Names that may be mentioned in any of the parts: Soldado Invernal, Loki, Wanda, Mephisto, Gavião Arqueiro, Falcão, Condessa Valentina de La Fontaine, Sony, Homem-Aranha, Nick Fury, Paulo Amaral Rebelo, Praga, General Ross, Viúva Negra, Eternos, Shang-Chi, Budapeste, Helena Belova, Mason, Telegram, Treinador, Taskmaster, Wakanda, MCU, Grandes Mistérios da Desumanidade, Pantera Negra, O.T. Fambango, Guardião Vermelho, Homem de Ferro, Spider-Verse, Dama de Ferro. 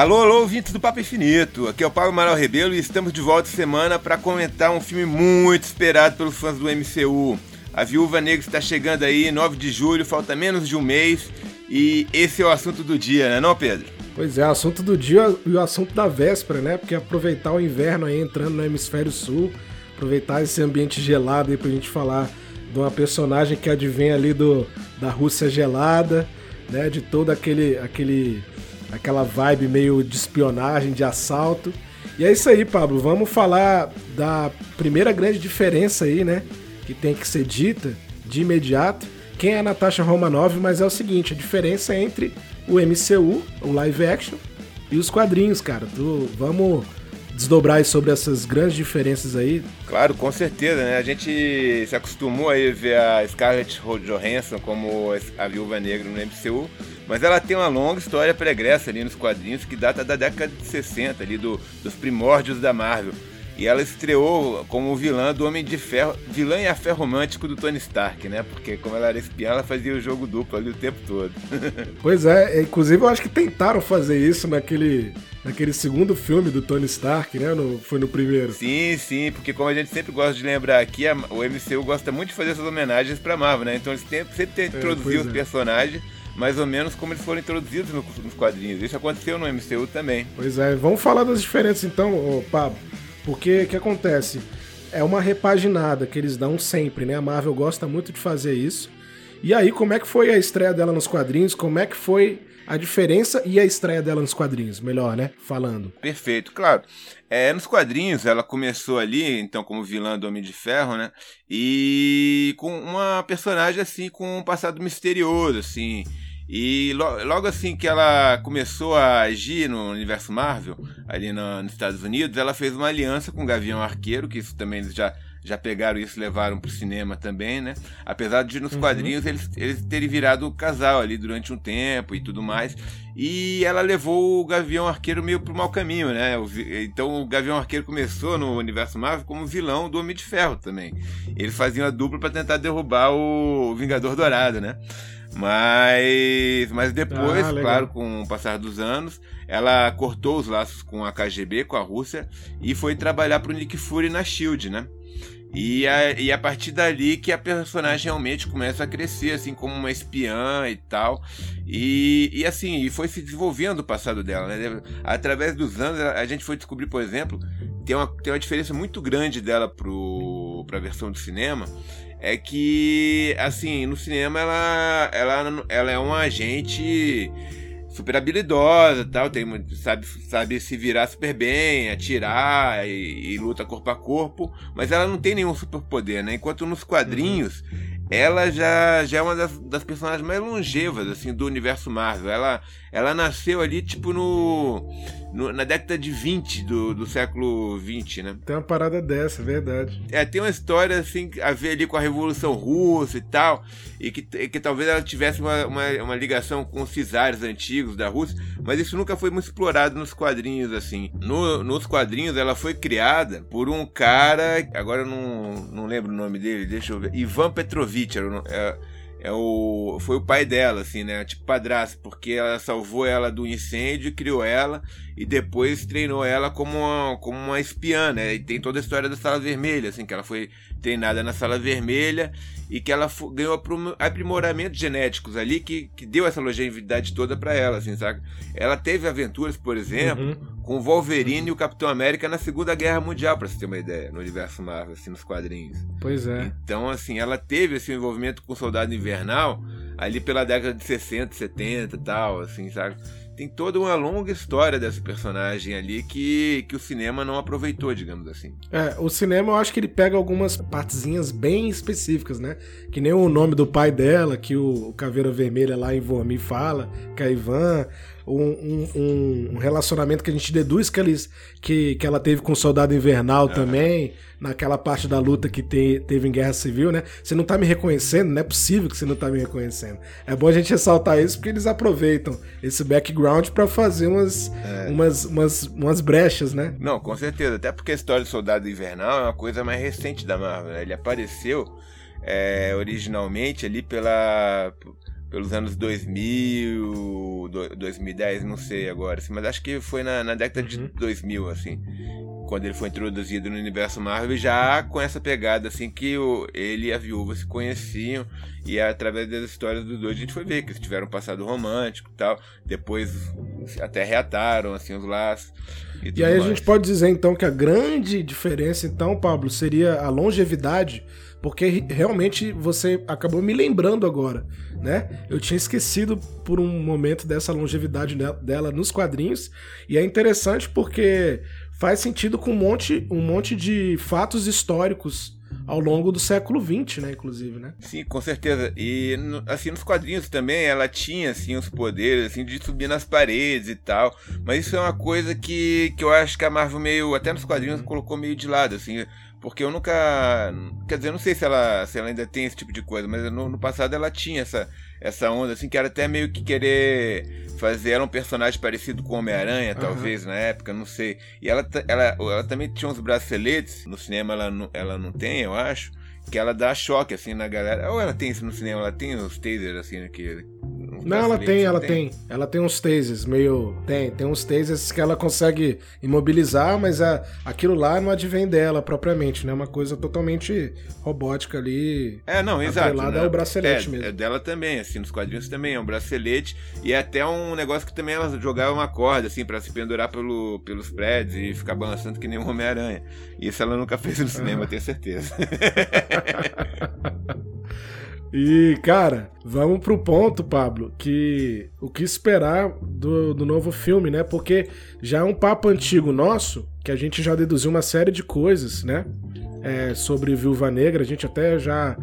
Alô, alô, ouvintes do Papo Infinito, aqui é o Paulo Amaral Rebelo e estamos de volta semana para comentar um filme muito esperado pelos fãs do MCU. A Viúva Negra está chegando aí, 9 de julho, falta menos de um mês e esse é o assunto do dia, né não, Pedro? Pois é, assunto do dia e o assunto da véspera, né, porque aproveitar o inverno aí entrando no hemisfério sul, aproveitar esse ambiente gelado aí pra gente falar de uma personagem que advém ali da Rússia gelada, né, de todo aquela vibe meio de espionagem, de assalto. E é isso aí, Pablo. Vamos falar da primeira grande diferença aí, né? Que tem que ser dita de imediato. Quem é a Natasha Romanoff, mas é o seguinte, a diferença é entre o MCU, o live action, e os quadrinhos, cara. Vamos desdobrar aí sobre essas grandes diferenças aí? Claro, com certeza, né? A gente se acostumou aí a ver a Scarlett Johansson como a Viúva Negra no MCU, mas ela tem uma longa história pregressa ali nos quadrinhos que data da década de 60, ali dos primórdios da Marvel. E ela estreou como vilã do Homem de Ferro, vilã e afé romântico do Tony Stark, né? Porque como ela era espiã, ela fazia o jogo duplo ali o tempo todo. Pois é, inclusive eu acho que tentaram fazer isso naquele segundo filme do Tony Stark, né? Foi no primeiro. Sim, porque como a gente sempre gosta de lembrar aqui, o MCU gosta muito de fazer essas homenagens pra Marvel, né? Então eles sempre introduziam os personagens mais ou menos como eles foram introduzidos nos quadrinhos. Isso aconteceu no MCU também. Pois é, vamos falar das diferenças então, Pablo. Porque o que acontece? É uma repaginada que eles dão sempre, né? A Marvel gosta muito de fazer isso. E aí, como é que foi a estreia dela nos quadrinhos? Como é que foi a diferença e a estreia dela nos quadrinhos? Melhor, né? Falando. Perfeito, claro. Nos quadrinhos, ela começou ali, então, como vilã do Homem de Ferro, né? E com uma personagem, assim, com um passado misterioso, assim. E logo assim que ela começou a agir no universo Marvel, ali nos Estados Unidos, ela fez uma aliança com o Gavião Arqueiro, que isso também eles já pegaram isso e levaram pro cinema também, né? Apesar de nos quadrinhos eles terem virado casal ali durante um tempo e tudo mais. E ela levou o Gavião Arqueiro meio pro mau caminho, né? Então o Gavião Arqueiro começou no universo Marvel como vilão do Homem de Ferro também. Eles faziam a dupla para tentar derrubar o Vingador Dourado, né? Mas depois, claro, com o passar dos anos, ela cortou os laços com a KGB, com a Rússia, e foi trabalhar pro Nick Fury na Shield, né? E a partir dali que a personagem realmente começa a crescer, assim, como uma espiã e tal. E assim, e foi se desenvolvendo o passado dela, né? Através dos anos, a gente foi descobrir, por exemplo, tem uma diferença muito grande dela pra versão do cinema. É que, assim, no cinema ela é uma agente super habilidosa, tal, sabe se virar super bem, atirar e luta corpo a corpo, mas ela não tem nenhum superpoder, né? Enquanto nos quadrinhos, ela já é uma das personagens mais longevas, assim, do universo Marvel. Ela nasceu ali, tipo, na década de 20 do século 20, né? Tem uma parada dessa, verdade. Tem uma história, assim, a ver ali com a Revolução Russa e tal, e que talvez ela tivesse uma ligação com os czares antigos da Rússia, mas isso nunca foi muito explorado nos quadrinhos, assim. Nos quadrinhos, ela foi criada por um cara, agora eu não lembro o nome dele, deixa eu ver, Ivan Petrovich, foi o pai dela, assim, né? Tipo padrasto, porque ela salvou ela do incêndio, criou ela e depois treinou ela como uma espiã, né? E tem toda a história da Sala Vermelha, assim, que ela foi treinada na Sala Vermelha e que ela ganhou aprimoramentos genéticos ali que deu essa longevidade toda pra ela, assim, saca? Ela teve aventuras, por exemplo, com o Wolverine e o Capitão América na Segunda Guerra Mundial, pra você ter uma ideia, no universo Marvel, assim, nos quadrinhos. Pois é. Então, assim, ela teve esse envolvimento com o Soldado Invernal ali pela década de 60, 70 e tal, assim, sabe? Tem toda uma longa história dessa personagem ali que o cinema não aproveitou, digamos assim. O cinema eu acho que ele pega algumas partezinhas bem específicas, né? Que nem o nome do pai dela, que o Caveira Vermelha lá em Vormir fala, que a Ivan, um relacionamento que a gente deduz que ela teve com o Soldado Invernal também, naquela parte da luta que teve em Guerra Civil, né? Você não tá me reconhecendo? Não é possível que você não tá me reconhecendo. É bom a gente ressaltar isso porque eles aproveitam esse background pra fazer umas brechas, né? Não, com certeza. Até porque a história do Soldado Invernal é uma coisa mais recente da Marvel, né? Ele apareceu originalmente ali pelos anos 2000, 2010, não sei agora, assim, mas acho que foi na década de 2000, assim, quando ele foi introduzido no universo Marvel, já com essa pegada, assim, que ele e a viúva se conheciam, e através das histórias dos dois a gente foi ver que eles tiveram um passado romântico e tal, depois até reataram, assim, os laços. E aí mais. A gente pode dizer, então, que a grande diferença, então, Pablo, seria a longevidade, porque realmente você acabou me lembrando agora, né? Eu tinha esquecido por um momento dessa longevidade dela nos quadrinhos, e é interessante porque faz sentido com um monte de fatos históricos ao longo do século XX, né, inclusive, né? Sim, com certeza. E, assim, nos quadrinhos também ela tinha, assim, os poderes, assim, de subir nas paredes e tal, mas isso é uma coisa que eu acho que a Marvel meio, até nos quadrinhos, colocou meio de lado, assim, porque eu nunca... Quer dizer, eu não sei se ela ainda tem esse tipo de coisa, mas no passado ela tinha essa onda, assim, que era até meio que querer fazer ela um personagem parecido com o Homem-Aranha, talvez, na época, não sei. E ela também tinha uns braceletes, no cinema ela não tem, eu acho, que ela dá choque, assim, na galera. Ou ela tem isso no cinema, ela tem os tasers, assim, que... Não, ela tem. Ela tem uns tasers meio... Tem uns tasers que ela consegue imobilizar, mas aquilo lá não advém dela propriamente, né? É uma coisa totalmente robótica ali. É, não, exato. Atrelada, né? É o bracelete mesmo. É dela também, assim, nos quadrinhos também é um bracelete, e é até um negócio que também ela jogava uma corda, assim, pra se pendurar pelos prédios e ficar balançando que nem um Homem-Aranha. Isso ela nunca fez no cinema, eu tenho certeza. E, cara, vamos pro ponto, Pablo, que o que esperar do novo filme, né? Porque já é um papo antigo nosso, que a gente já deduziu uma série de coisas, né? Sobre Viúva Negra, a gente até já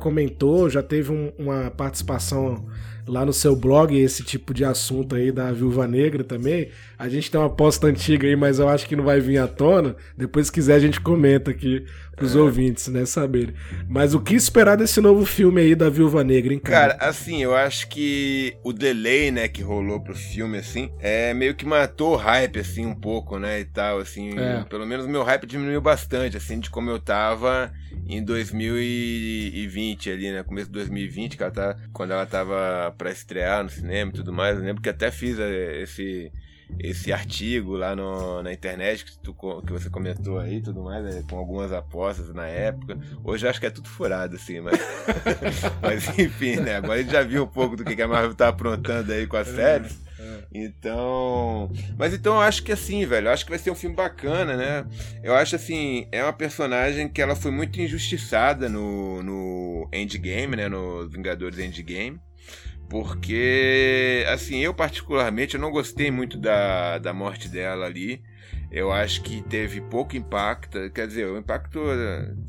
comentou, já teve uma participação lá no seu blog, esse tipo de assunto aí da Viúva Negra também. A gente tem uma aposta antiga aí, mas eu acho que não vai vir à tona. Depois, se quiser, a gente comenta aqui pros ouvintes, né, saberem. Mas o que esperar desse novo filme aí da Viúva Negra, hein, cara? Cara, assim, eu acho que o delay, né, que rolou pro filme, assim, meio que matou o hype, assim, um pouco, né, e tal, assim. Pelo menos o meu hype diminuiu bastante, assim, de como eu tava em 2020 ali, né, começo de 2020, que ela tá, quando ela tava pra estrear no cinema e tudo mais. Eu lembro que até fiz esse artigo lá na internet que você comentou aí e tudo mais, né, com algumas apostas na época. Hoje eu acho que é tudo furado, assim, mas, mas enfim, né, agora a gente já viu um pouco do que a Marvel tá aprontando aí com as séries. Então... Mas então eu acho que assim, velho, eu acho que vai ser um filme bacana, né? Eu acho assim, é uma personagem que ela foi muito injustiçada no Endgame, né? No Vingadores Endgame. Porque, assim, eu particularmente, eu não gostei muito da morte dela ali. Eu acho que teve pouco impacto, quer dizer, o impacto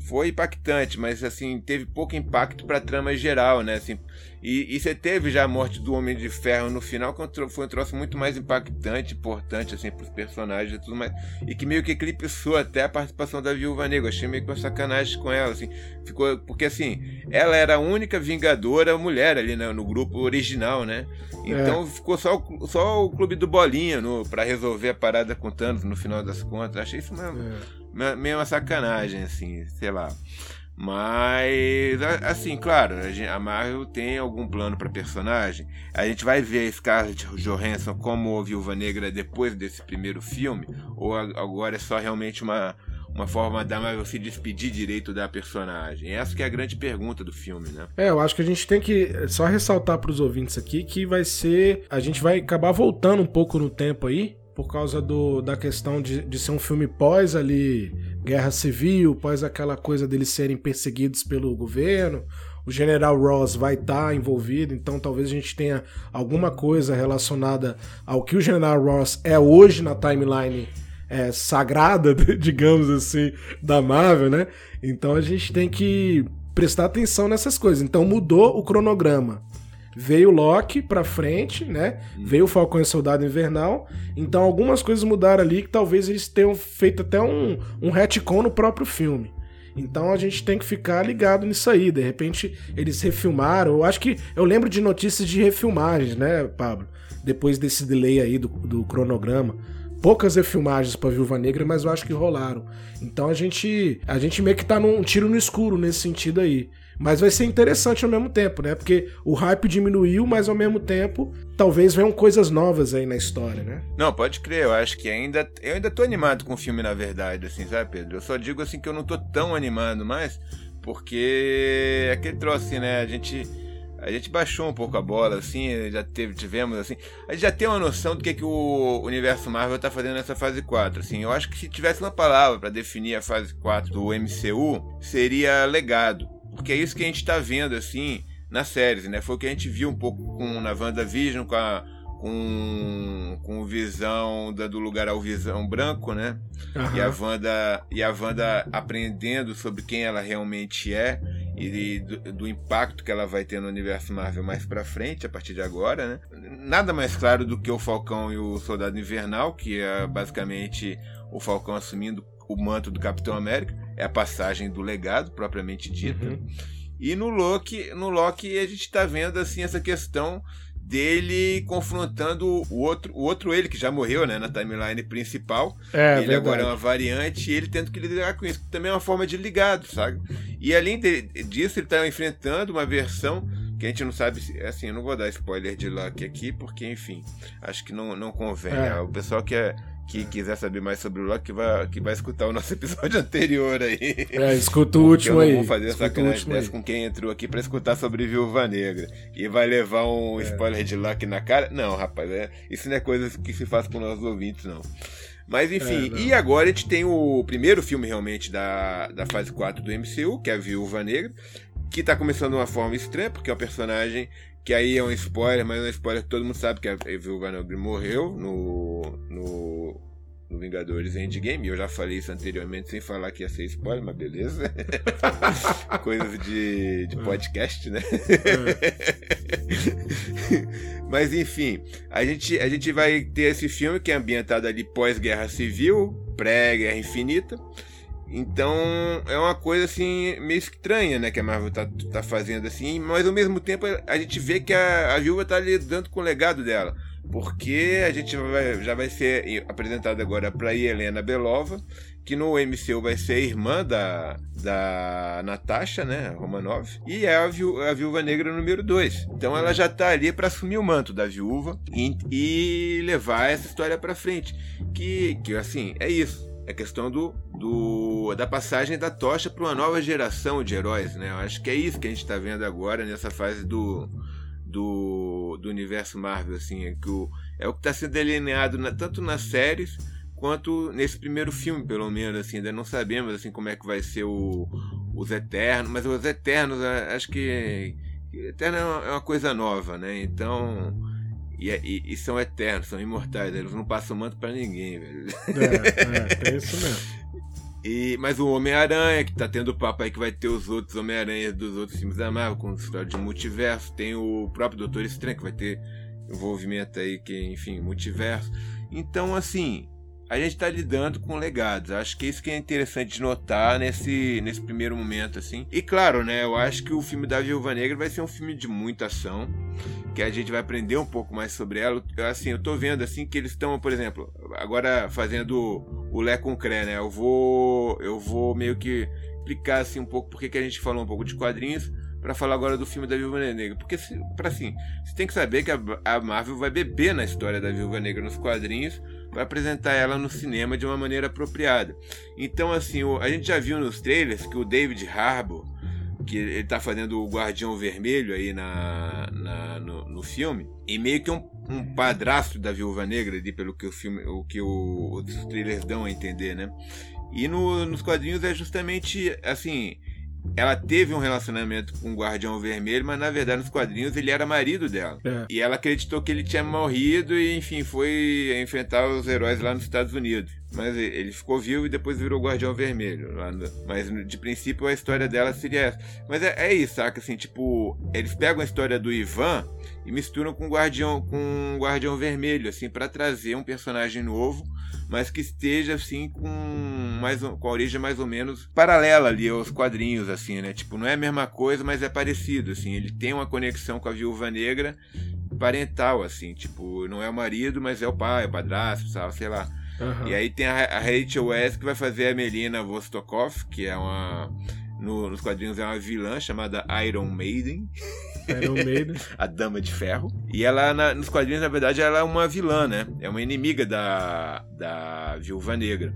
foi impactante, mas assim, teve pouco impacto pra trama geral, né, assim, e você teve já a morte do Homem de Ferro no final, que foi um troço muito mais impactante, importante, assim, pros personagens e tudo mais, e que meio que eclipsou até a participação da Viúva Negra. Achei meio que uma sacanagem com ela, assim, ficou, porque assim, ela era a única vingadora mulher ali, né, no grupo original, né, então ficou só o Clube do Bolinha pra resolver a parada com o Thanos no final das contas. Achei isso meio uma sacanagem, assim, sei lá. Mas, assim, claro, a Marvel tem algum plano pra personagem. A gente vai ver a Scarlett Johansson como Viúva Negra depois desse primeiro filme? Ou agora é só realmente uma forma da Marvel se despedir direito da personagem? Essa que é a grande pergunta do filme, né? Eu acho que a gente tem que só ressaltar pros ouvintes aqui que vai ser... A gente vai acabar voltando um pouco no tempo aí, por causa da questão de ser um filme pós ali Guerra Civil, pós aquela coisa deles serem perseguidos pelo governo. O General Ross vai estar envolvido, então talvez a gente tenha alguma coisa relacionada ao que o General Ross é hoje na timeline sagrada, digamos assim, da Marvel, né? Então a gente tem que prestar atenção nessas coisas. Então mudou o cronograma. Veio Loki pra frente, né? Veio o Falcão e o Soldado Invernal. Então algumas coisas mudaram ali que talvez eles tenham feito até um retcon no próprio filme. Então a gente tem que ficar ligado nisso aí. De repente eles refilmaram. Eu acho que eu lembro de notícias de refilmagens, né, Pablo? Depois desse delay aí do cronograma. poucas refilmagens pra Viúva Negra, mas eu acho que rolaram. Então a gente meio que tá num tiro no escuro nesse sentido aí. Mas vai ser interessante ao mesmo tempo, né? Porque o hype diminuiu, mas ao mesmo tempo talvez venham coisas novas aí na história, né? Não, pode crer, eu acho que ainda... Eu ainda tô animado com o filme, na verdade, assim, sabe, Pedro? Eu só digo, assim, que eu não tô tão animado mais, porque é aquele troço, assim, né? A gente baixou um pouco a bola, assim, tivemos, assim... A gente já tem uma noção do que o universo Marvel tá fazendo nessa fase 4, assim. Eu acho que se tivesse uma palavra pra definir a fase 4 do MCU, seria legado. Porque é isso que a gente tá vendo, assim, nas séries, né? Foi o que a gente viu um pouco na WandaVision, com o Visão do lugar ao Visão branco, né? Uhum. E a Wanda aprendendo sobre quem ela realmente é e do impacto que ela vai ter no universo Marvel mais pra frente, a partir de agora, né? Nada mais claro do que o Falcão e o Soldado Invernal, que é basicamente o Falcão assumindo o manto do Capitão América, é a passagem do legado propriamente dita. Uhum. E no Loki a gente tá vendo, assim, essa questão dele confrontando o outro ele, que já morreu, né, na timeline principal. Ele verdade. Agora é uma variante e ele tendo que lidar com isso, que também é uma forma de ligado, sabe? E além disso, ele tá enfrentando uma versão que a gente não sabe, assim, eu não vou dar spoiler de Loki aqui, porque, enfim, acho que não convém. O pessoal que quiser saber mais sobre o Loki, que vai escutar o nosso episódio anterior aí. Escuta o último aí. Vamos fazer essa sacanagem com quem entrou aqui pra escutar sobre Viúva Negra. E vai levar um spoiler de Loki na cara? Não, rapaz, isso não é coisa que se faz com nossos ouvintes, não. Mas, enfim, e agora a gente tem o primeiro filme, realmente, da fase 4 do MCU, que é a Viúva Negra, que tá começando de uma forma estranha, porque é um personagem que aí é um spoiler, mas é um spoiler que todo mundo sabe, que a Viúva Negra morreu no Vingadores Endgame. Eu já falei isso anteriormente sem falar que ia ser spoiler, mas beleza. Coisas de podcast, né? Mas, enfim, a gente vai ter esse filme que é ambientado ali pós-guerra civil, pré-guerra infinita. Então, é uma coisa, assim, meio estranha, né, que a Marvel tá fazendo, assim, mas ao mesmo tempo a gente vê que a Viúva tá lidando com o legado dela, porque a gente já vai ser apresentada agora pra Helena Belova, que no MCU vai ser irmã da Natasha, né, Romanoff, e é a Viúva Negra número 2. Então ela já tá ali para assumir o manto da viúva e levar essa história pra frente, que assim, é isso. É questão da passagem da tocha para uma nova geração de heróis, né? Eu acho que é isso que a gente está vendo agora nessa fase do universo Marvel, assim, é o que está sendo delineado tanto nas séries quanto nesse primeiro filme, pelo menos, assim. Ainda não sabemos, assim, como é que vai ser os Eternos, mas os Eternos, acho que Eterno é uma coisa nova, né? Então... E são eternos, são imortais, eles não passam manto pra ninguém, velho. É isso mesmo. Mas o Homem-Aranha, que tá tendo papo aí que vai ter os outros Homem-Aranhas dos outros filmes da Marvel, com história de multiverso. Tem o próprio Doutor Estranho, que vai ter envolvimento aí, que, enfim, multiverso. Então, assim, a gente tá lidando com legados. Acho que isso que é interessante de notar nesse primeiro momento, assim. E claro, né, eu acho que o filme da Viúva Negra vai ser um filme de muita ação, que a gente vai aprender um pouco mais sobre ela. Assim, eu tô vendo, assim, que eles estão, por exemplo, agora fazendo o Lé com Cré, né? Eu vou meio que explicar, assim, um pouco porque que a gente falou um pouco de quadrinhos pra falar agora do filme da Viúva Negra. Porque, assim, você tem que saber que a Marvel vai beber na história da Viúva Negra nos quadrinhos pra apresentar ela no cinema de uma maneira apropriada. Então, assim, a gente já viu nos trailers que o David Harbour, que ele tá fazendo o Guardião Vermelho aí no filme, e meio que um padrasto da Viúva Negra ali, pelo que os trailers dão a entender, né? E nos quadrinhos é justamente, assim, ela teve um relacionamento com o Guardião Vermelho, mas na verdade nos quadrinhos ele era marido dela. E ela acreditou que ele tinha morrido e, enfim, foi enfrentar os heróis lá nos Estados Unidos. Mas ele ficou vivo e depois virou Guardião Vermelho. Mas de princípio a história dela seria essa. Mas é isso, saca? Assim, tipo, eles pegam a história do Ivan e misturam com o Guardião Vermelho, assim, pra trazer um personagem novo, mas que esteja, assim, com a origem mais ou menos paralela ali aos quadrinhos, assim, né? Tipo, não é a mesma coisa, mas é parecido, assim. Ele tem uma conexão com a Viúva Negra parental, assim, tipo, não é o marido, mas é o pai, o padrasto, sabe? Sei lá. Uhum. E aí tem a Rachel West, que vai fazer a Melina Vostokov, que é uma... Nos quadrinhos é uma vilã chamada Iron Maiden. Iron Maiden. A Dama de Ferro. E ela, nos quadrinhos, na verdade, ela é uma vilã, né? É uma inimiga da Viúva Negra.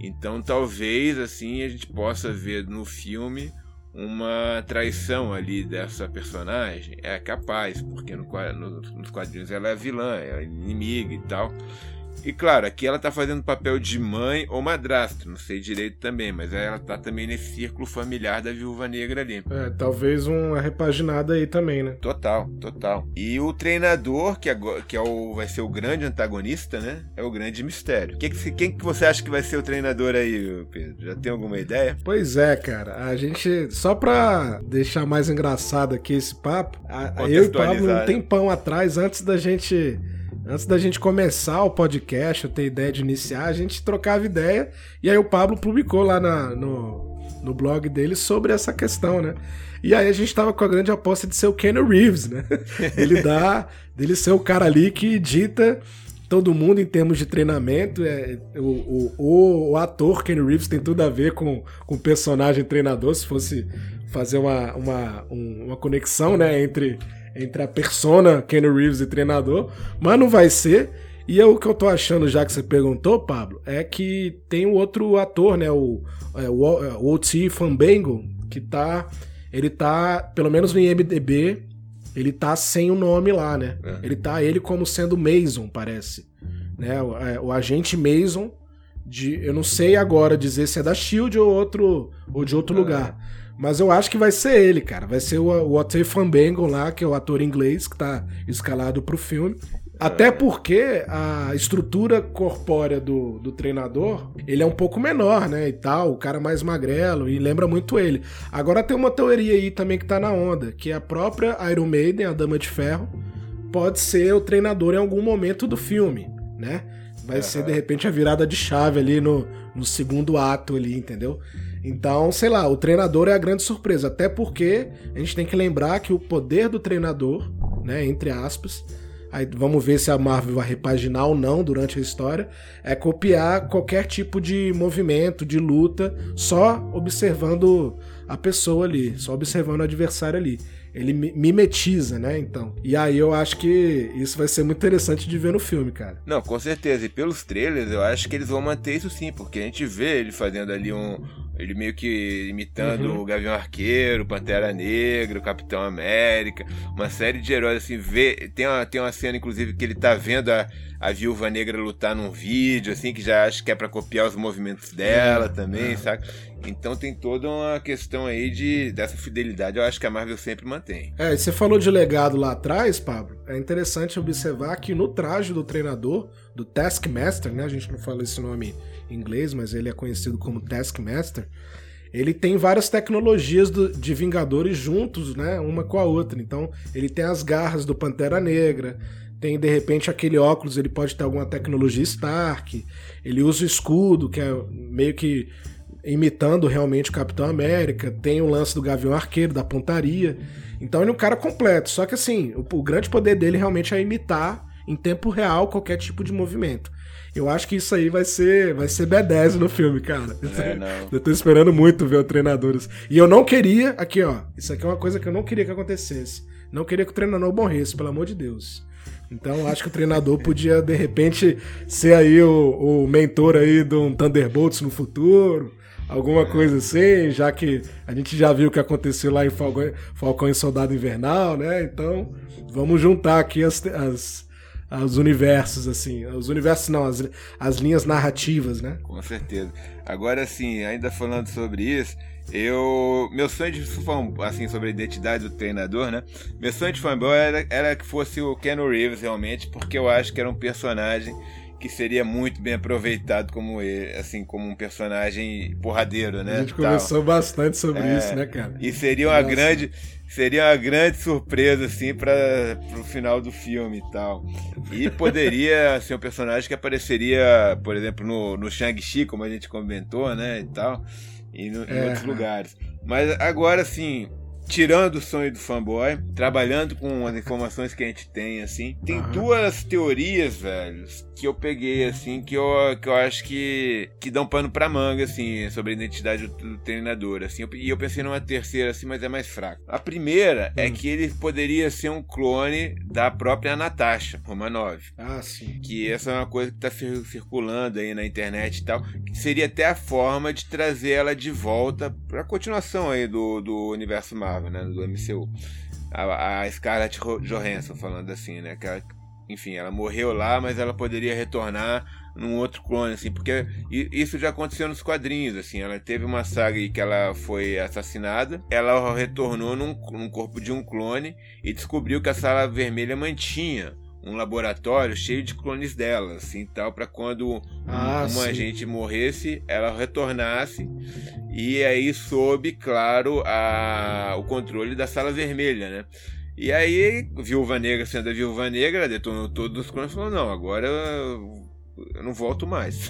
Então, talvez, assim, a gente possa ver no filme uma traição ali dessa personagem. É capaz, porque nos quadrinhos ela é vilã, ela é inimiga e tal. E claro, aqui ela tá fazendo papel de mãe ou madrasta, não sei direito também, mas ela tá também nesse círculo familiar da Viúva Negra ali. É, talvez uma repaginada aí também, né? Total, total. E o Treinador, vai ser o grande antagonista, né? É o grande mistério. Quem que você acha que vai ser o Treinador aí, Pedro? Já tem alguma ideia? Pois é, cara. A gente, só pra deixar mais engraçado aqui esse papo, eu e o Pablo, um tempão atrás, antes da gente começar o podcast, eu ter ideia de iniciar, a gente trocava ideia, e aí o Pablo publicou lá no blog dele sobre essa questão, né? E aí a gente tava com a grande aposta de ser o Keanu Reeves, né? Dele ser o cara ali que dita todo mundo em termos de treinamento. O ator Keanu Reeves tem tudo a ver com o personagem Treinador, se fosse fazer uma conexão, né, entre a persona Keanu Reeves e Treinador, mas não vai ser. E o que eu tô achando, já que você perguntou, Pablo, é que tem um outro ator, né, o O.T. Fambango, que ele tá, pelo menos no IMDB, ele tá sem o nome lá, né? É. Ele como sendo Mason, parece, né? O agente Mason, eu não sei agora dizer se é da Shield ou de outro lugar. Mas eu acho que vai ser ele, cara. Vai ser o O.T. Fambango lá, que é o ator inglês que tá escalado pro filme. Até porque a estrutura corpórea do Treinador, ele é um pouco menor, né, e tal, o cara mais magrelo, e lembra muito ele. Agora tem uma teoria aí também que tá na onda, que a própria Iron Maiden, a Dama de Ferro, pode ser o Treinador em algum momento do filme, né? Vai ser, de repente, a virada de chave ali no segundo ato ali, entendeu? Então, sei lá, o Treinador é a grande surpresa, até porque a gente tem que lembrar que o poder do Treinador, né, entre aspas, aí vamos ver se a Marvel vai repaginar ou não durante a história, é copiar qualquer tipo de movimento, de luta, só observando a pessoa ali, só observando o adversário ali. Ele mimetiza, né, então. E aí eu acho que isso vai ser muito interessante de ver no filme, cara. Não, com certeza. E pelos trailers, eu acho que eles vão manter isso sim, porque a gente vê ele fazendo ali ele meio que imitando o Gavião Arqueiro, Pantera Negra, o Capitão América, uma série de heróis, assim, tem uma cena, inclusive, que ele tá vendo a Viúva Negra lutar num vídeo, assim, que já acho que é pra copiar os movimentos dela também, saca? Então tem toda uma questão aí dessa fidelidade, eu acho que a Marvel sempre mantém. É, você falou de legado lá atrás, Pablo, é interessante observar que no traje do Treinador, do Taskmaster, né, a gente não fala esse nome em inglês, mas ele é conhecido como Taskmaster, ele tem várias tecnologias de Vingadores juntos, né, uma com a outra. Então ele tem as garras do Pantera Negra, tem, de repente, aquele óculos, ele pode ter alguma tecnologia Stark, ele usa o escudo, que é meio que imitando realmente o Capitão América, tem o lance do Gavião Arqueiro, da pontaria. Então ele é um cara completo, só que assim, o grande poder dele realmente é imitar em tempo real qualquer tipo de movimento. Eu acho que isso aí vai ser B10 no filme, cara. Eu tô esperando muito ver o Treinador. E eu não queria, aqui ó, isso aqui é uma coisa que eu não queria que acontecesse. Não queria que o Treinador morresse, pelo amor de Deus. Então acho que o Treinador podia, de repente, ser aí o mentor aí de um Thunderbolts no futuro. Alguma coisa assim, já que a gente já viu o que aconteceu lá em Falcão e Soldado Invernal, né? Então, vamos juntar aqui os universos, assim. Os universos não, as linhas narrativas, né? Com certeza. Agora, sim, ainda falando sobre isso, meu sonho de fanboy, assim, sobre a identidade do Treinador, né? Meu sonho de fanboy era que fosse o Keanu Reeves, realmente, porque eu acho que era um personagem que seria muito bem aproveitado como ele, assim, como um personagem porradeiro, né? A gente conversou bastante sobre isso, né, cara? E seria uma grande surpresa, assim, pro final do filme e tal. E poderia ser um personagem que apareceria, por exemplo, no Shang-Chi, como a gente comentou, né, e tal, e em outros lugares. Mas agora, assim, tirando o sonho do fanboy, trabalhando com as informações que a gente tem, assim. Tem duas teorias, velho, que eu peguei, assim, que eu acho que dão pano pra manga, assim, sobre a identidade do treinador, assim. E eu pensei numa terceira, assim, mas é mais fraca. A primeira é que ele poderia ser um clone da própria Natasha Romanov. Ah, sim. Que essa é uma coisa que tá circulando aí na internet e tal, que seria até a forma de trazer ela de volta pra continuação aí do universo Marvel. Né, do MCU. A Scarlett Johansson falando assim, né, que ela, enfim, ela morreu lá, mas ela poderia retornar num outro clone, assim, porque isso já aconteceu nos quadrinhos, assim. Ela teve uma saga aí que ela foi assassinada, ela retornou num corpo de um clone e descobriu que a Sala Vermelha mantinha um laboratório cheio de clones dela, assim, tal, pra quando uma agente morresse, ela retornasse, e aí soube, claro, o controle da Sala Vermelha, né? E aí, Viúva Negra, sendo a Viúva Negra, ela detonou todos os clones e falou, não, agora eu não volto mais.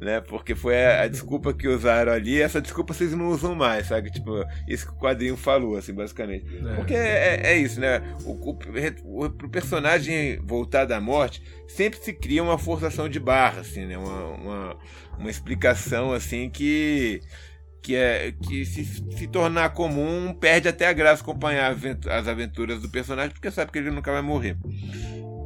Né? Porque foi a desculpa que usaram ali, essa desculpa vocês não usam mais, sabe? Tipo, isso que o quadrinho falou, assim, basicamente. Porque é isso, né? Pro personagem voltar da morte, sempre se cria uma forçação de barra, assim, né? Uma explicação, assim, que se tornar comum, perde até a graça acompanhar as aventuras do personagem, porque sabe que ele nunca vai morrer.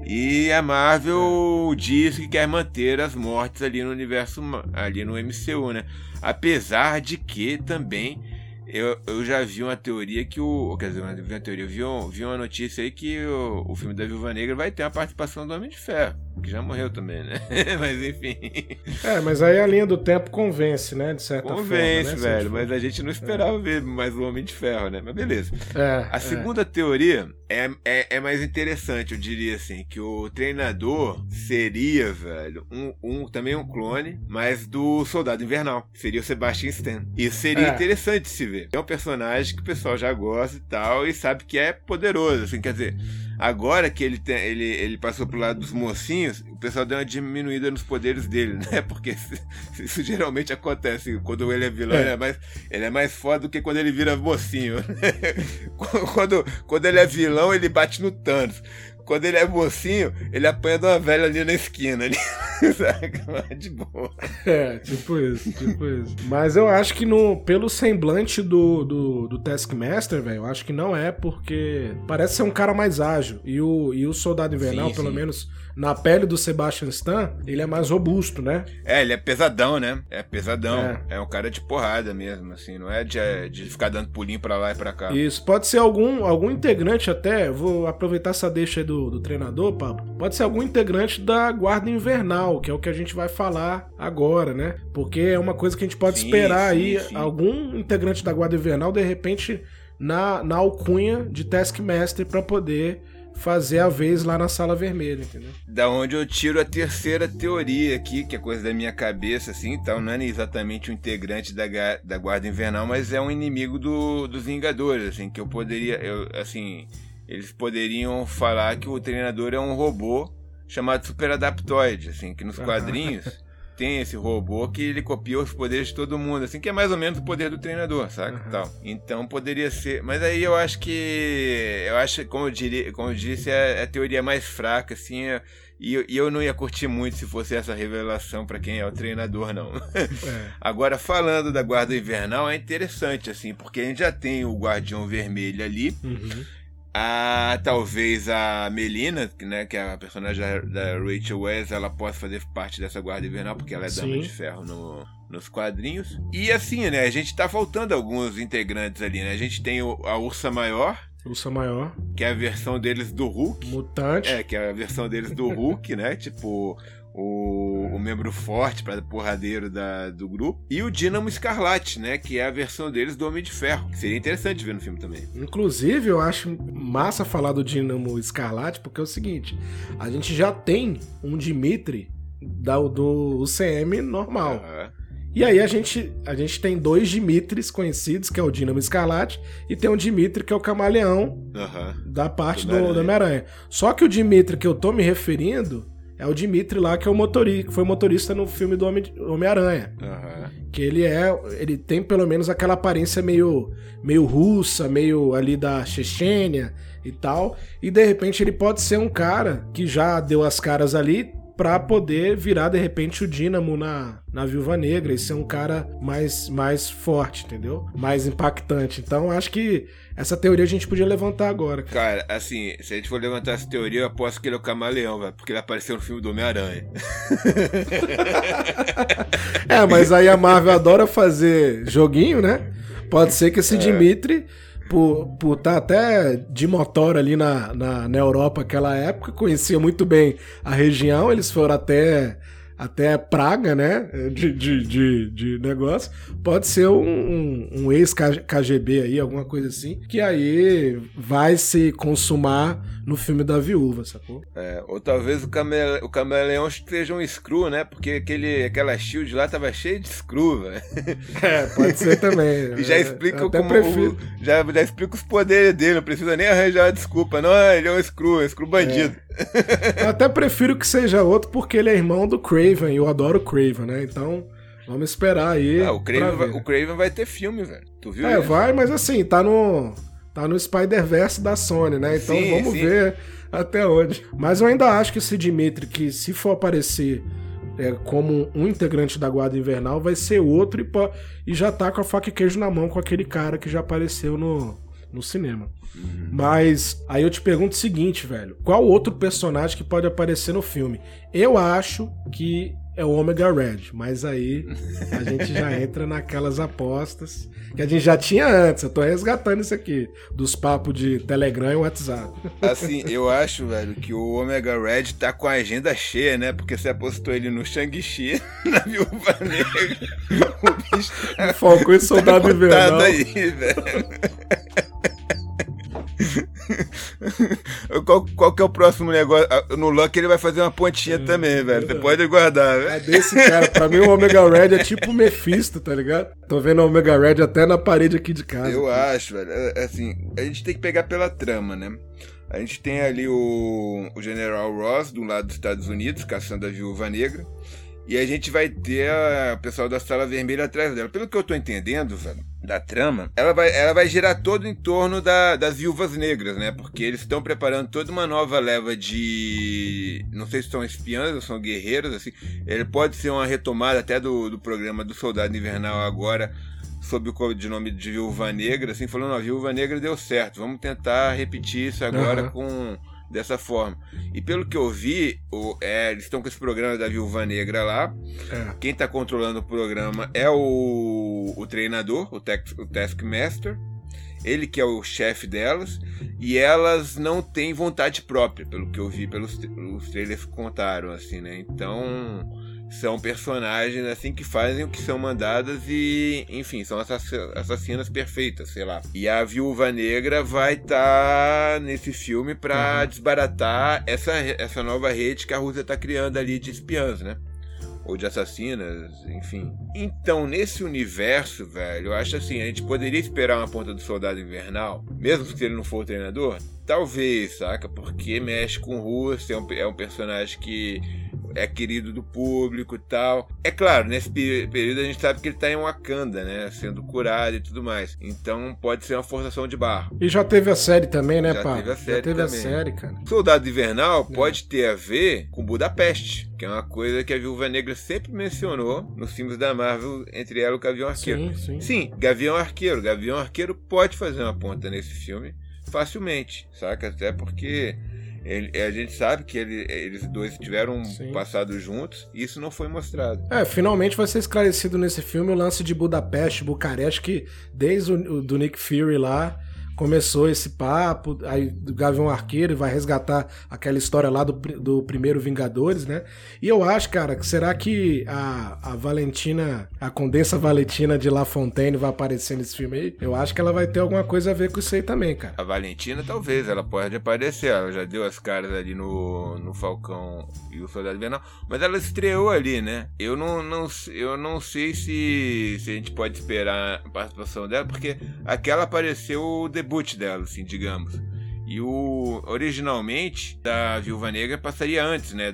E a Marvel diz que quer manter as mortes ali no universo, ali no MCU, né? Apesar de que também eu já vi uma teoria que o... Quer dizer, eu vi uma notícia aí que o filme da Viúva Negra vai ter a participação do Homem de Ferro, que já morreu também, né? Mas enfim... mas aí a linha do tempo convence, né? De certa forma, né? Convence, velho. Mas a gente não esperava ver mais o Homem de Ferro, né? Mas beleza. A segunda teoria é mais interessante, eu diria, assim, que o treinador seria, velho, também um clone, mas do Soldado Invernal. Seria o Sebastian Stan. Isso seria interessante de se ver. É um personagem que o pessoal já gosta e tal, e sabe que é poderoso, assim, quer dizer... Agora que ele passou pro lado dos mocinhos, o pessoal deu uma diminuída nos poderes dele, né? Porque isso geralmente acontece quando ele é vilão, ele é mais foda do que quando ele vira mocinho, né? Quando ele é vilão, ele bate no Thanos. Quando ele é mocinho, ele apanha de uma velha ali na esquina, ali, saca? De boa. Tipo isso. Mas eu acho que pelo semblante do Taskmaster, velho, eu acho que não é, porque parece ser um cara mais ágil. E o Soldado Invernal, pelo menos na pele do Sebastian Stan, ele é mais robusto, né? Ele é pesadão, né? É um cara de porrada mesmo, assim, não é de ficar dando pulinho pra lá e pra cá. Isso, pode ser algum integrante até, vou aproveitar essa deixa aí do treinador, Pablo, pode ser algum integrante da Guarda Invernal, que é o que a gente vai falar agora, né? Porque é uma coisa que a gente pode esperar aí, algum integrante da Guarda Invernal, de repente, na alcunha de Taskmaster, pra poder fazer a vez lá na Sala Vermelha, entendeu? Da onde eu tiro a terceira teoria aqui, que é coisa da minha cabeça, assim, então não é exatamente um integrante da Guarda Invernal, mas é um inimigo dos Vingadores, assim, que eu poderia, eles poderiam falar que o treinador é um robô chamado Superadaptoide, assim, que nos quadrinhos tem esse robô que ele copia os poderes de todo mundo, assim, que é mais ou menos o poder do treinador, saca? Tal. Então poderia ser, mas aí eu acho, como eu disse, é a teoria mais fraca, assim, e eu não ia curtir muito se fosse essa revelação pra quem é o treinador, não. Agora, falando da Guarda Invernal, é interessante, assim, porque a gente já tem o Guardião Vermelho ali, talvez a Melina, né, que é a personagem da Rachel Weisz, ela possa fazer parte dessa Guarda Invernal, porque ela é Dama de Ferro nos quadrinhos. E assim, né, a gente tá faltando alguns integrantes ali, né? A gente tem a Ursa Maior, que é a versão deles do Hulk. Mutante. Que é a versão deles do Hulk, né? Tipo... O membro forte para porradeiro do grupo. E o Dínamo Escarlate, né? Que é a versão deles do Homem de Ferro. Que seria interessante ver no filme também. Inclusive, eu acho massa falar do Dínamo Escarlate, porque é o seguinte: a gente já tem um Dmitri do UCM normal. E aí a gente tem dois Dimitris conhecidos, que é o Dínamo Escarlate, e tem um Dimitri que é o Camaleão da parte do Homem-Aranha. Só que o Dimitri que eu tô me referindo é o Dmitri lá, que foi o motorista no filme do Homem-Aranha. Que ele tem pelo menos aquela aparência meio russa, meio ali da Chechênia e tal. E de repente ele pode ser um cara que já deu as caras ali pra poder virar de repente o Dínamo na Viúva Negra e ser um cara mais forte, entendeu? Mais impactante. Então acho que essa teoria a gente podia levantar agora. Cara, assim, se a gente for levantar essa teoria, eu aposto que ele é o Camaleão, velho, porque ele apareceu no filme do Homem-Aranha. É, mas aí a Marvel adora fazer joguinho, né? Pode ser que esse Dmitri... Por estar até de motor ali na Europa naquela época, conhecia muito bem a região, eles foram até Praga, né, de negócio, pode ser um ex-KGB aí, alguma coisa assim, que aí vai se consumar no filme da Viúva, sacou? É, ou talvez o Camaleão esteja um Skrull, né, porque aquela Shield lá tava cheia de Skrull, velho. É, pode ser também. E já explica já explica os poderes dele, não precisa nem arranjar uma desculpa, não, ele é um Skrull, bandido. É. Eu até prefiro que seja outro, porque ele é irmão do Craven, e eu adoro o Craven, né? Então, vamos esperar aí. Ah, o Craven vai ter filme, velho. Tu viu? É, isso? Vai, mas assim, tá no Spider-Verse da Sony, né? Então sim, vamos ver até onde. Mas eu ainda acho que esse Dmitri, que se for aparecer como um integrante da Guarda Invernal, vai ser outro e já tá com a faca e queijo na mão com aquele cara que já apareceu no cinema. Uhum. Mas aí eu te pergunto o seguinte, velho. Qual outro personagem que pode aparecer no filme? Eu acho que é o Omega Red, mas aí a gente já entra naquelas apostas que a gente já tinha antes. Eu tô resgatando isso aqui, dos papos de Telegram e WhatsApp. Assim, eu acho, velho, que o Omega Red tá com a agenda cheia, né? Porque você apostou ele no Shang-Chi, na Viúva Negra. O bicho tá... Falcão e Soldado Invernal. Aí, velho. Qual que é o próximo negócio? No Loki ele vai fazer uma pontinha também, velho. Você pode guardar, velho. É desse cara. Pra mim o Omega Red é tipo o Mephisto, tá ligado? Tô vendo o Omega Red até na parede aqui de casa. Eu acho, velho. Assim, a gente tem que pegar pela trama, né? A gente tem ali o General Ross, do lado dos Estados Unidos, caçando a Viúva Negra. E a gente vai ter o pessoal da Sala Vermelha atrás dela. Pelo que eu tô entendendo, velho, da trama, ela vai girar todo em torno das viúvas negras, né? Porque eles estão preparando toda uma nova leva de... Não sei se são espiãs ou são guerreiros, assim. Ele pode ser uma retomada até do programa do Soldado Invernal agora, sob o codinome de Viúva Negra, assim, falando, a Viúva Negra deu certo, vamos tentar repetir isso agora dessa forma. E pelo que eu vi, eles estão com esse programa da Viúva Negra lá. É. Quem está controlando o programa é o treinador, o Taskmaster. Ele que é o chefe delas. E elas não têm vontade própria, pelo que eu vi, pelos trailers que contaram, assim, né? Então, são personagens, assim, que fazem o que são mandadas e, enfim, são assassinas perfeitas, sei lá. E a Viúva Negra vai estar nesse filme pra desbaratar essa nova rede que a Rússia tá criando ali de espiãs, né? Ou de assassinas, enfim. Então, nesse universo, velho, eu acho assim, a gente poderia esperar uma ponta do Soldado Invernal, mesmo se ele não for o treinador? Talvez, saca? Porque mexe com Rússia, é um personagem que é querido do público e tal. É claro, nesse período a gente sabe que ele tá em Wakanda, né? Sendo curado e tudo mais. Então pode ser uma forçação de barra. E já teve a série também, né, pá? Já teve a série, cara. Soldado Invernal pode ter a ver com Budapeste, que é uma coisa que a Viúva Negra sempre mencionou nos filmes da Marvel, entre ela e o Gavião Arqueiro. Sim, Gavião Arqueiro. Gavião Arqueiro pode fazer uma ponta nesse filme facilmente, saca? Até porque... a gente sabe que eles dois tiveram passado juntos e isso não foi mostrado. É, finalmente vai ser esclarecido nesse filme o lance de Budapeste, Bucareste, que desde do Nick Fury lá começou esse papo, aí do Gavião Arqueiro vai resgatar aquela história lá do primeiro Vingadores, né? E eu acho, cara, que será que a Condessa Valentina de La Fontaine vai aparecer nesse filme aí? Eu acho que ela vai ter alguma coisa a ver com isso aí também, cara. A Valentina, talvez, ela pode aparecer, ela já deu as caras ali no Falcão e o Soldado Invernal, mas ela estreou ali, né? Eu não sei se a gente pode esperar a participação dela, porque aquela apareceu debut dela, assim, digamos. E originalmente, da Viúva Negra passaria antes, né,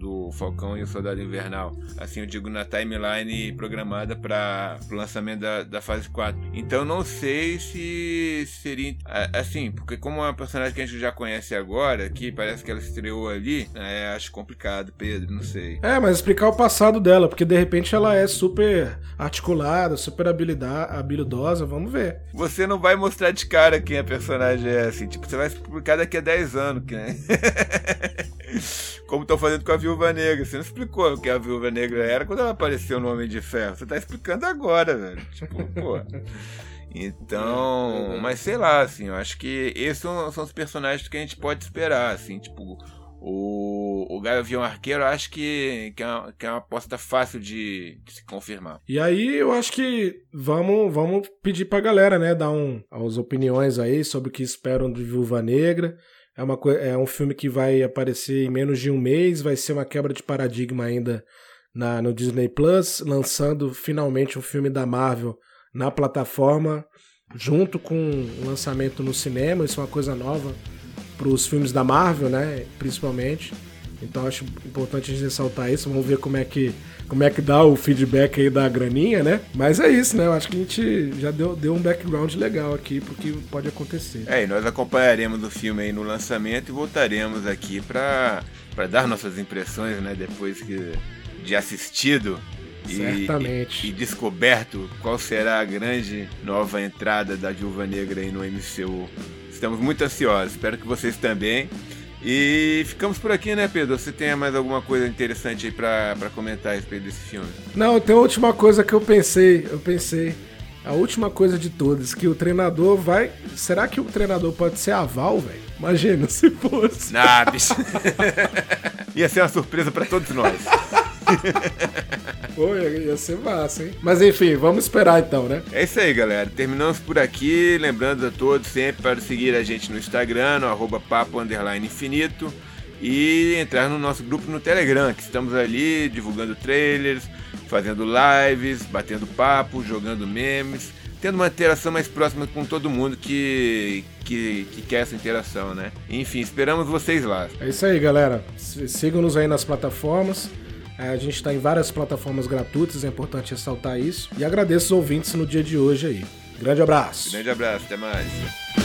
do Falcão e o Soldado Invernal, assim eu digo na timeline programada para o lançamento da fase 4. Então não sei se seria assim, porque como é uma personagem que a gente já conhece agora, que parece que ela estreou ali, acho complicado, Pedro, não sei. Mas explicar o passado dela, porque de repente ela é super articulada, super habilidosa, vamos ver. Você não vai mostrar de cara quem a personagem é, assim, tipo, você vai explicar daqui a 10 anos, né? Como estão fazendo com a Viúva Negra. Você não explicou o que a Viúva Negra era quando ela apareceu no Homem de Ferro. Você tá explicando agora, velho. Tipo, pô... Então... Mas sei lá, assim... Eu acho que esses são os personagens que a gente pode esperar, assim... Tipo... O Gavião Arqueiro eu acho que é uma aposta fácil de se confirmar. E aí eu acho que vamos pedir pra galera, né? Dar as opiniões aí sobre o que esperam do Viúva Negra. É um filme que vai aparecer em menos de um mês. Vai ser uma quebra de paradigma ainda no Disney Plus. Lançando finalmente um filme da Marvel na plataforma, junto com o lançamento no cinema. Isso é uma coisa nova para os filmes da Marvel, né, principalmente. Então acho importante a gente ressaltar isso. Vamos ver como é que dá o feedback aí da graninha, né? Mas é isso, né? Eu acho que a gente já deu um background legal aqui pro que pode acontecer. E nós acompanharemos o filme aí no lançamento e voltaremos aqui para dar nossas impressões, né, depois de assistido. Certamente. E descoberto qual será a grande nova entrada da Viúva Negra aí no MCU. Estamos muito ansiosos, espero que vocês também. E ficamos por aqui, né, Pedro? Você tem mais alguma coisa interessante aí pra comentar a respeito desse filme? Não, tem a última coisa que eu pensei. A última coisa de todas, que o treinador vai... Será que o treinador pode ser a Val, velho? Imagina se fosse. Ah, bicho. Ia ser uma surpresa pra todos nós. Pô, ia ser massa, hein? Mas enfim, vamos esperar então, né? É isso aí, galera. Terminamos por aqui. Lembrando a todos sempre para seguir a gente no Instagram, no @papo_infinito, e entrar no nosso grupo no Telegram, que estamos ali divulgando trailers, fazendo lives, batendo papo, jogando memes, tendo uma interação mais próxima com todo mundo que quer essa interação, né? Enfim, esperamos vocês lá. É isso aí, galera. Sigam-nos aí nas plataformas. A gente está em várias plataformas gratuitas, é importante ressaltar isso. E agradeço os ouvintes no dia de hoje aí. Grande abraço. Grande abraço, até mais.